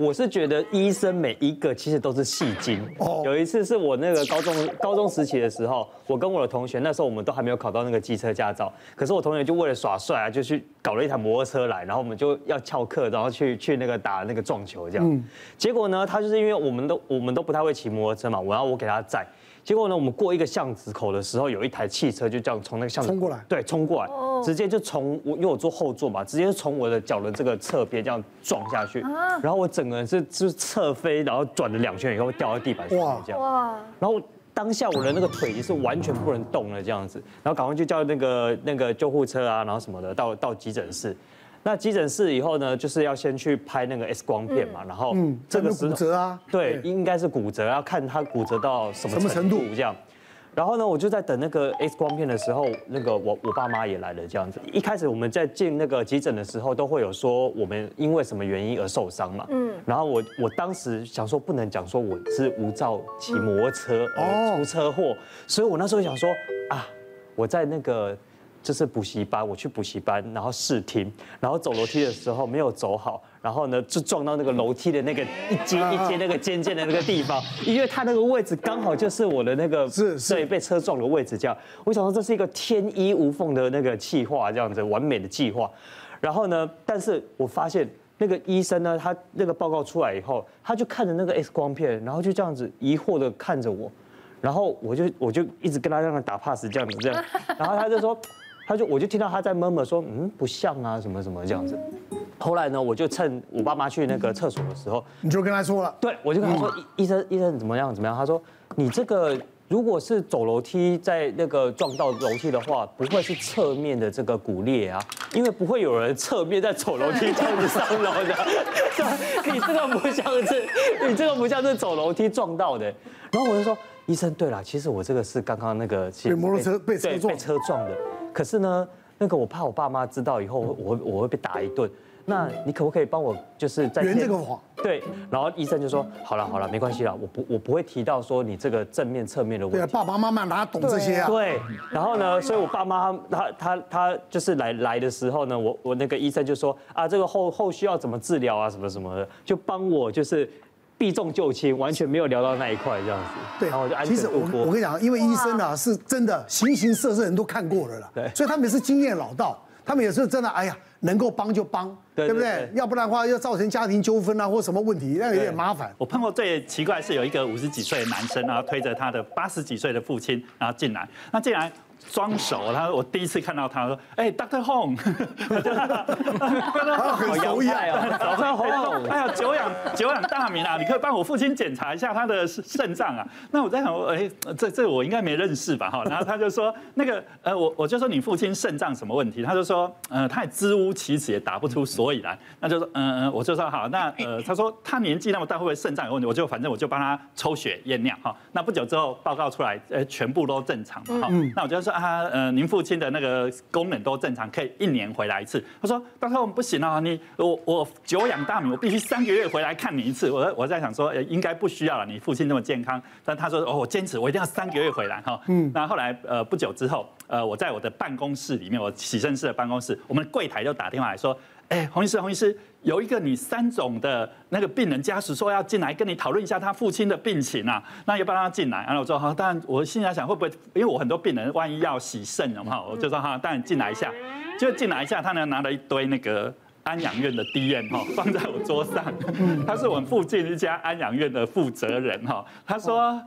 我是觉得医生每一个其实都是戏精。有一次是我那个高中时期的时候，我跟我的同学，那时候我们都还没有考到那个机车驾照，可是我同学就为了耍帅啊，就去搞了一台摩托车来，然后我们就要翘课，然后去那个打那个撞球这样。结果呢，他就是因为我们都不太会骑摩托车嘛，然后我给他载。 结果呢，我们过一个巷子口的时候，有一台汽车就这样从那个巷子冲过来，对，冲过来，直接就从我，因为我坐后座嘛，直接就从我的脚的这个侧边这样撞下去，然后我整个人就是侧飞，然后转了2圈以后掉在地板上这样，然后当下我的那个腿是完全不能动了这样子，然后赶快就叫那个救护车啊，然后什么的到急诊室。 那急诊室以后呢，就是要先去拍那个 X 光片嘛，然后这个骨折啊，对，应该是骨折，要看他骨折到什么程度这样。然后呢，我就在等那个 X 光片的时候，那个我爸妈也来了这样子。一开始我们在进那个急诊的时候，都会有说我们因为什么原因而受伤嘛，然后我当时想说不能讲说我是无照骑摩托车出车祸，所以我那时候想说啊，我在那个。 就是补习班，我去补习班，然后试听，然后走楼梯的时候没有走好，然后呢就撞到那个楼梯的那个一阶那个尖尖的那个地方，因为它那个位置刚好就是我的那个对被车撞的位置这样。我想说这是一个天衣无缝的那个计划，这样子完美的计划。然后呢，但是我发现那个医生呢，他那个报告出来以后，他就看着那个 X 光片，然后就这样子疑惑的看着我，然后我就一直跟他让他打 pass 这样子这样，然后他就说。 我就听到他在murmur说，不像啊，什么什么这样子。后来呢，我就趁我爸妈去那个厕所的时候，你就跟他说了，对，我就跟他说，医生怎么样怎么样？他说，你这个如果是走楼梯在那个撞到楼梯的话，不会是侧面的这个骨裂啊，因为不会有人侧面在走楼梯这样子上楼的。你这个不像是，你这个不像是走楼梯撞到的。然后我就说，医生，对啦，其实我这个是刚刚那个被车撞的。 可是呢，那个我怕我爸妈知道以后，我会被打一顿。那你可不可以帮我就是在圆这个谎？对。然后医生就说：好了，没关系啦，我不会提到说你这个正面侧面的问题。对，爸爸妈妈哪懂这些啊？对。然后呢，所以我爸妈他就是来的时候呢，我那个医生就说啊，这个后续要怎么治疗啊，什么什么的，就帮我就是。 避重就轻，完全没有聊到那一块这样子。对，然后我就安全度过。其实我跟你讲，因为医生啊是真的形形色色人都看过了啦，对，所以他们也是经验老道，他们也是真的，哎呀，能够帮就帮， 对不对？要不然的话要造成家庭纠纷啊或什么问题，那有点麻烦。我碰过最奇怪是有一个50几岁的男生，然后推着他的80几岁的父亲，然后进来，那进来。 双手，我第一次看到他说：“哎 ，Dr. Hong， 好摇摆哦 ，Dr. Hong， 哎呀，久仰大名啊！你可以帮我父亲检查一下他的肾脏啊。”那我在想，哎，这我应该没认识吧？哈，然后他就说：“那个我就说你父亲肾脏什么问题？”他就说：“他也支吾其词，也答不出所以然。”那就说：“我就说好，那他说他年纪那么大，会不会肾脏有问题？”反正我就帮他抽血验尿哈。那不久之后报告出来，全部都正常嘛哈。那我就说。 他您父亲的那个功能都正常，可以1年回来一次。他说：“但是我们不行啊，我久仰大名，我必须3个月回来看你一次。”我在想说，应该不需要了，你父亲那么健康。但他说：“哦，我坚持，我一定要3个月回来哈。”那后来不久之后，我在我的办公室里面，我洗肾室的办公室，我们柜台就打电话来说。 哎，洪医师，有一个你3种的那个病人家属说要进来跟你讨论一下他父亲的病情啊，那要不要让他进来？然后我说好，当然我心里想会不会，因为我很多病人万一要洗肾的嘛，我就说好，当然进来一下，就进来一下，他呢拿了一堆那个。 安养院的 DM 哈放在我桌上，他是我们附近一家安养院的负责人哈。他说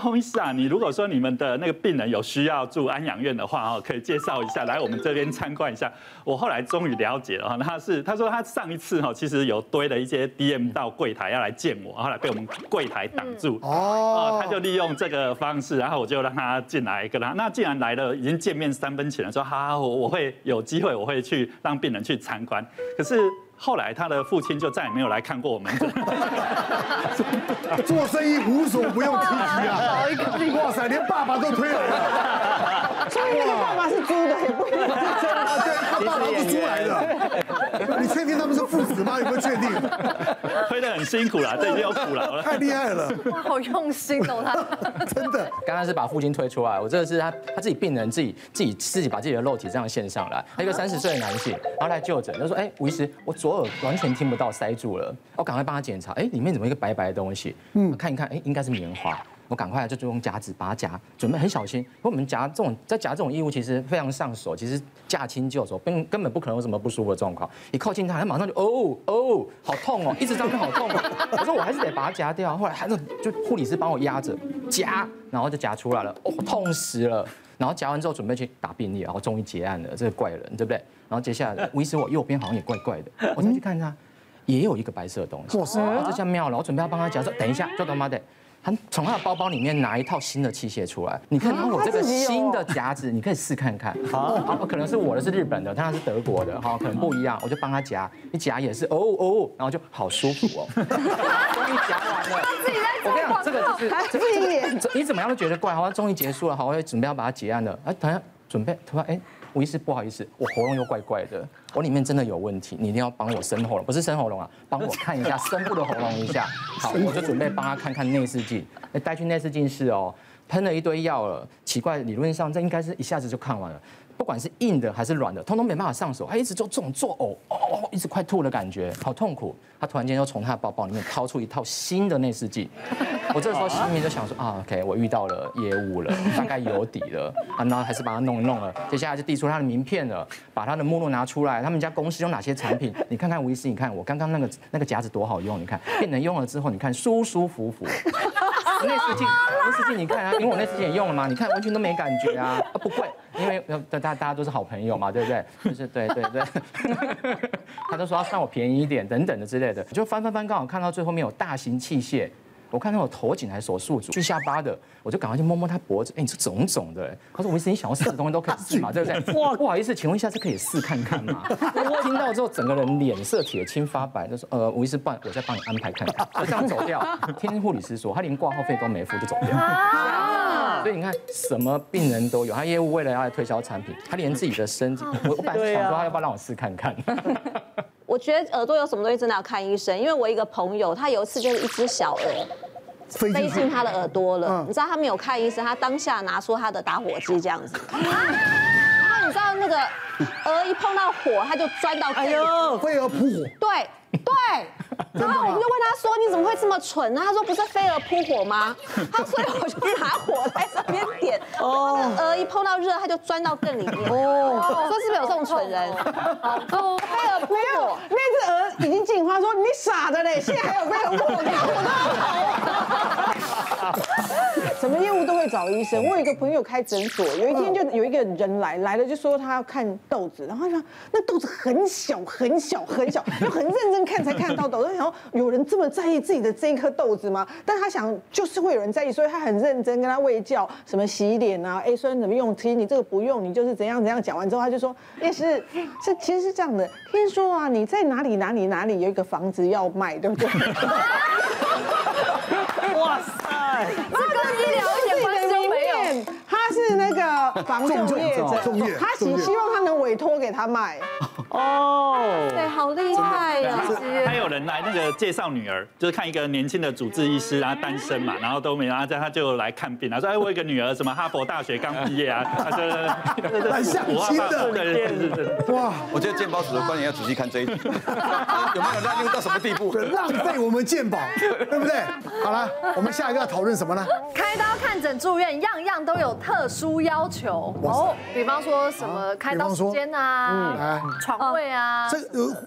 洪医师啊，你如果说你们的那个病人有需要住安养院的话哈，可以介绍一下来我们这边参观一下。我后来终于了解了哈，他说他上一次哈其实有堆了一些 DM 到柜台要来见我，后来被我们柜台挡住哦，他就利用这个方式，然后我就让他进来跟他。那既然来了，已经见面3分钱了，说好我会有机会我会去让病人去参观。 可是后来他的父亲就再也没有来看过我们。做生意无所不用其极啊！哇塞，连爸爸都推了。所以那个爸爸是猪的，也不一定是真的。对，他爸爸是猪来的。你确定他们是父子吗？有没有确定？推得很辛苦啦，这已经有苦了。太厉害了！哇，好用心哦，他真的。刚刚是把父亲推出来，我真的是他自己病人自己把自己的肉体这样献上来。一个30岁的男性，然后来就诊，他说：“哎，吴医师，我左耳完全听不到，塞住了。”我赶快帮他检查，哎，里面怎么一个白白的东西？嗯，看一看，哎，应该是棉花。 我赶快就用夹子把它夹，准备很小心。因为我们夹这种异物其实非常上手，其实驾轻就熟，根本不可能有什么不舒服的状况。一靠近它，它马上就哦，好痛哦，一直张开好痛哦。我说我还是得把它夹掉。后来还是就护理师帮我压着夹，然后就夹出来了，哦，痛死了。然后夹完之后准备去打病历，然后终于结案了，这个怪人对不对？然后接下来，吴医师，我右边好像也怪怪的，我再去看他，也有一个白色的东西。哇塞！这下妙了，我准备要帮他夹，说等一下，就他妈的。 他从他的包包里面拿一套新的器械出来，你看，我这个新的夹子，你可以试看看。好，可能是我的是日本的，他是德国的，哈，可能不一样。我就帮他夹，一夹也是哦，然后就好舒服哦。终于夹完了，我跟你讲，这个就是你怎么样都觉得怪，好像终于结束了，好，我也准备要把它结案了。哎，等下准备，突然哎。 吴医师，不好意思，我喉咙又怪怪的，我里面真的有问题，你一定要帮我生喉咙，不是生喉咙啊，帮我看一下深部的喉咙一下。好，我就准备帮他看看内视镜，带去内视镜室哦，喷了一堆药了，奇怪，理论上这应该是一下子就看完了，不管是硬的还是软的，通通没办法上手，他一直就这种作呕，哦，一直快吐的感觉，好痛苦。他突然间又从他的包包里面掏出一套新的内视镜。 我这时候心里面就想说啊 ，OK， 我遇到了业务了，大概有底了啊，然后还是把它弄一弄了。接下来就递出他的名片了，把他的目录拿出来，他们家公司有哪些产品？你看看吴医师，你看我刚刚那个夹子多好用，你看病人用了之后，你看舒舒服服。内视镜你看啊，因为我内视镜也用了嘛，你看完全都没感觉啊，不贵，因为大家都是好朋友嘛，对不对？就是对，他都说要算我便宜一点等等的之类的，就翻，刚好看到最后面有大型器械。 我看到我头颈还手术组，去下巴的，我就赶快去摸摸他脖子，哎，你这肿肿的。他说：“我医生，你想要试的东西都可以试嘛，对不对？”哇，不好意思，请问一下，这可以试看看吗？我听到之后，整个人脸色铁青发白，就说：“吴医师，不然我再帮你安排看看。”就这样走掉。听护理师说，他连挂号费都没付就走掉。所以你看，什么病人都有。他业务为了要来推销产品，他连自己的身体，我本来想说，他要不要让我试看看？ 我觉得耳朵有什么东西真的要看医生，因为我一个朋友，他有一次就是一只小鹅飞进他的耳朵了，你知道他没有看医生，他当下拿出他的打火机这样子，然后你知道那个鹅一碰到火，他就钻到，哎呦，飞蛾扑火，对，然后我们就问他说你怎么会这么蠢呢？他说不是飞蛾扑火吗？他所以我就拿火在上面点，哦，鹅一碰到热，他就钻到更里面，哦，说是不是有这种蠢人？哦。 没有，那只鹅已经进化说你傻的嘞，现在还有在问我，你我都好，什么业务都会找医生。我有一个朋友开诊所，有一天就有一个人来了就说他要看豆子，然后他说那豆子很小，要很认真看才看得到豆子。然后有人这么在意自己的这一颗豆子吗？但他想就是会有人在意，所以他很认真跟他喂教，什么洗脸啊，哎，虽然怎么用，其实你这个不用，你就是怎样。讲完之后他就说，也是这其实是这样的。 听说啊，你在哪里有一个房子要卖，对不对？哇塞，这跟医疗险完全没有。他是那个房仲业者，他希望他能委托给他卖。哦，对，好厉害呀！还有人来那个介绍女儿，就是看一个年轻的主治医师，他单身嘛，然后都没，然后他就来看病，他说：“哎，我有个女儿，什么哈佛大学刚毕业啊。”他说：“蛮像的，对。”哇，我觉得健保署的官员要仔细看这一集，有没有滥用到什么地步，浪费我们健保，对不对？好了，我们下一个要讨论什么呢？开刀、看诊、住院，样样都有特殊要求哦。比方说什么开刀时间啊，床。 对啊，这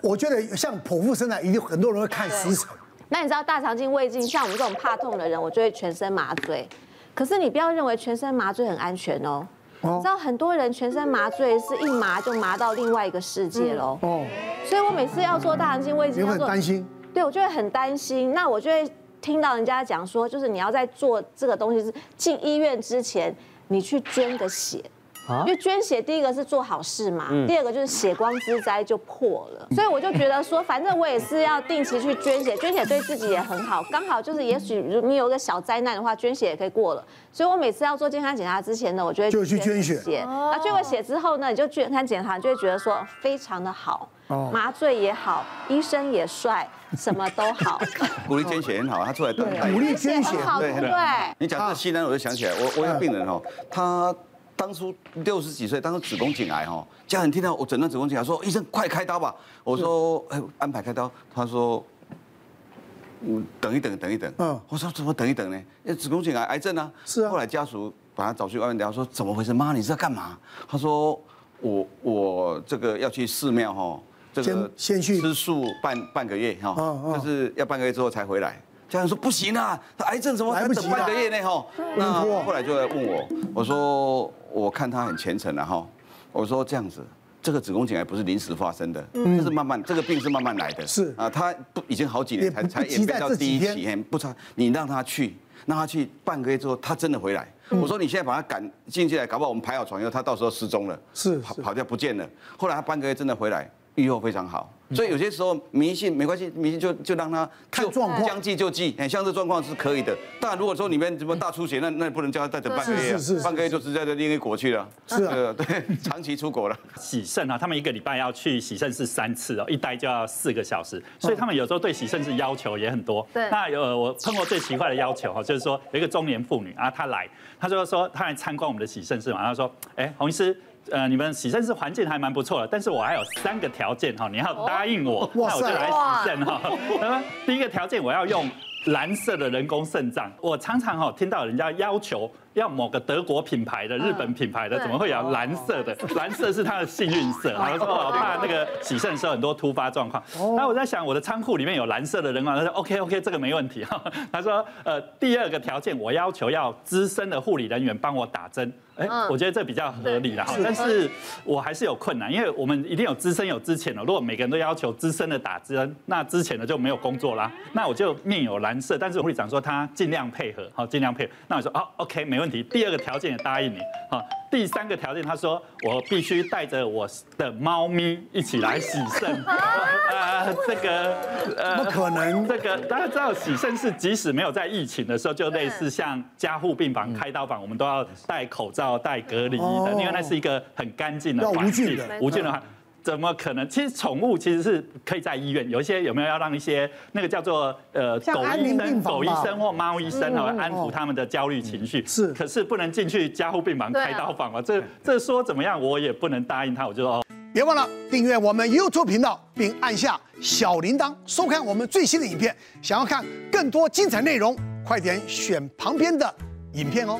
我觉得像剖腹生产，一定很多人会看时辰。那你知道大肠镜、胃镜，像我们这种怕痛的人，我就会全身麻醉。可是你不要认为全身麻醉很安全哦。你知道很多人全身麻醉是一麻就麻到另外一个世界喽。哦。所以我每次要做大肠镜、胃镜，你会很担心。对，我就会很担心。那我就会听到人家讲说，就是你要在做这个东西，进医院之前，你去捐个血。因为捐血第一个是做好事嘛，第二个就是血光之灾就破了，所以我就觉得说，反正我也是要定期去捐血，捐血对自己也很好，刚好就是也许你有一个小灾难的话，捐血也可以过了。所以我每次要做健康检查之前呢，我就会去捐血，那捐过血之后呢，你就健康检查就会觉得说非常的好。 麻醉也好，医生也帅，什么都好。鼓励捐血很好，他出来当代言。鼓励捐血很好，对不对？你讲这西南，我就想起来，我有病人哦，他当初60几岁，当初子宫颈癌哦，家人听到我诊断子宫颈癌，说医生快开刀吧。我说哎，安排开刀。他说，等一等，等一等。嗯，我说怎么等一等呢？因为子宫颈癌癌症啊。是啊。后来家属把他找去外面聊，说怎么回事？妈，你是在干嘛？他说我这个要去寺庙哦。 这个先去吃素半个月哈，就是要半个月之后才回来。家人说不行啊，他癌症怎么还等半个月呢？哈，那后来就来问我，我说我看他很虔诚了哈，我说这样子，这个子宫颈癌不是临时发生的，这是慢慢，这个病是慢慢来的。是啊，他已经好几年才演变到第一期，不差。你让他去，让他去半个月之后，他真的回来。 我说你现在把他赶进去来，搞不好我们排好床以后，他到时候失踪了，是跑掉不见了。后来他半个月真的回来。 预后非常好，所以有些时候迷信没关系，迷信就让他看状况，将计就计，哎，像这状况是可以的。但如果说里面什么大出血，那不能叫他再等半个月，半个月就直接到另一国去了。是啊，对，长期出国了。洗肾啊，他们一个礼拜要去洗肾是3次哦，一待就要4个小时，所以他们有时候对洗肾是要求也很多。对，那我碰过最奇怪的要求哈，就是说有一个中年妇女啊，她来，她就说她来参观我们的洗肾室嘛，她说，哎，洪医师。 你们洗肾是环境还蛮不错的，但是我还有3个条件哈，你要答应我，那我就来洗肾哈。那么第一个条件，我要用蓝色的人工肾脏。我常常哈听到人家要求要某个德国品牌的、日本品牌的，怎么会有蓝色的？蓝色是它的幸运色，然后说我怕那个洗肾的时候很多突发状况。那我在想，我的仓库里面有蓝色的人嘛？他说 OK， 这个没问题哈。他说第二个条件，我要求要资深的护理人员帮我打针。 哎，我觉得这比较合理啦，但是我还是有困难，因为我们一定有资深有之前的，如果每个人都要求资深的打针，那之前的就没有工作啦。那我就面有蓝色，但是护理长说他尽量配合，好，尽量配合。那我说好 ，OK， 没问题。第二个条件也答应你，好。 第3个条件，他说我必须带着我的猫咪一起来洗肾。这个不可能。这个大家知道，洗肾是即使没有在疫情的时候，就类似像加护病房、开刀房，我们都要戴口罩、戴隔离的，因为那是一个很干净的环境，无菌的话。 怎么可能？其实宠物其实是可以在医院，有一些有没有要让一些那个叫做狗医生或猫医生啊，安抚他们的焦虑情绪？是，可是不能进去加护病房、开刀房啊，这说怎么样我也不能答应他，我就说哦。别忘了订阅我们 YouTube 频道，并按下小铃铛，收看我们最新的影片。想要看更多精彩内容，快点选旁边的影片哦。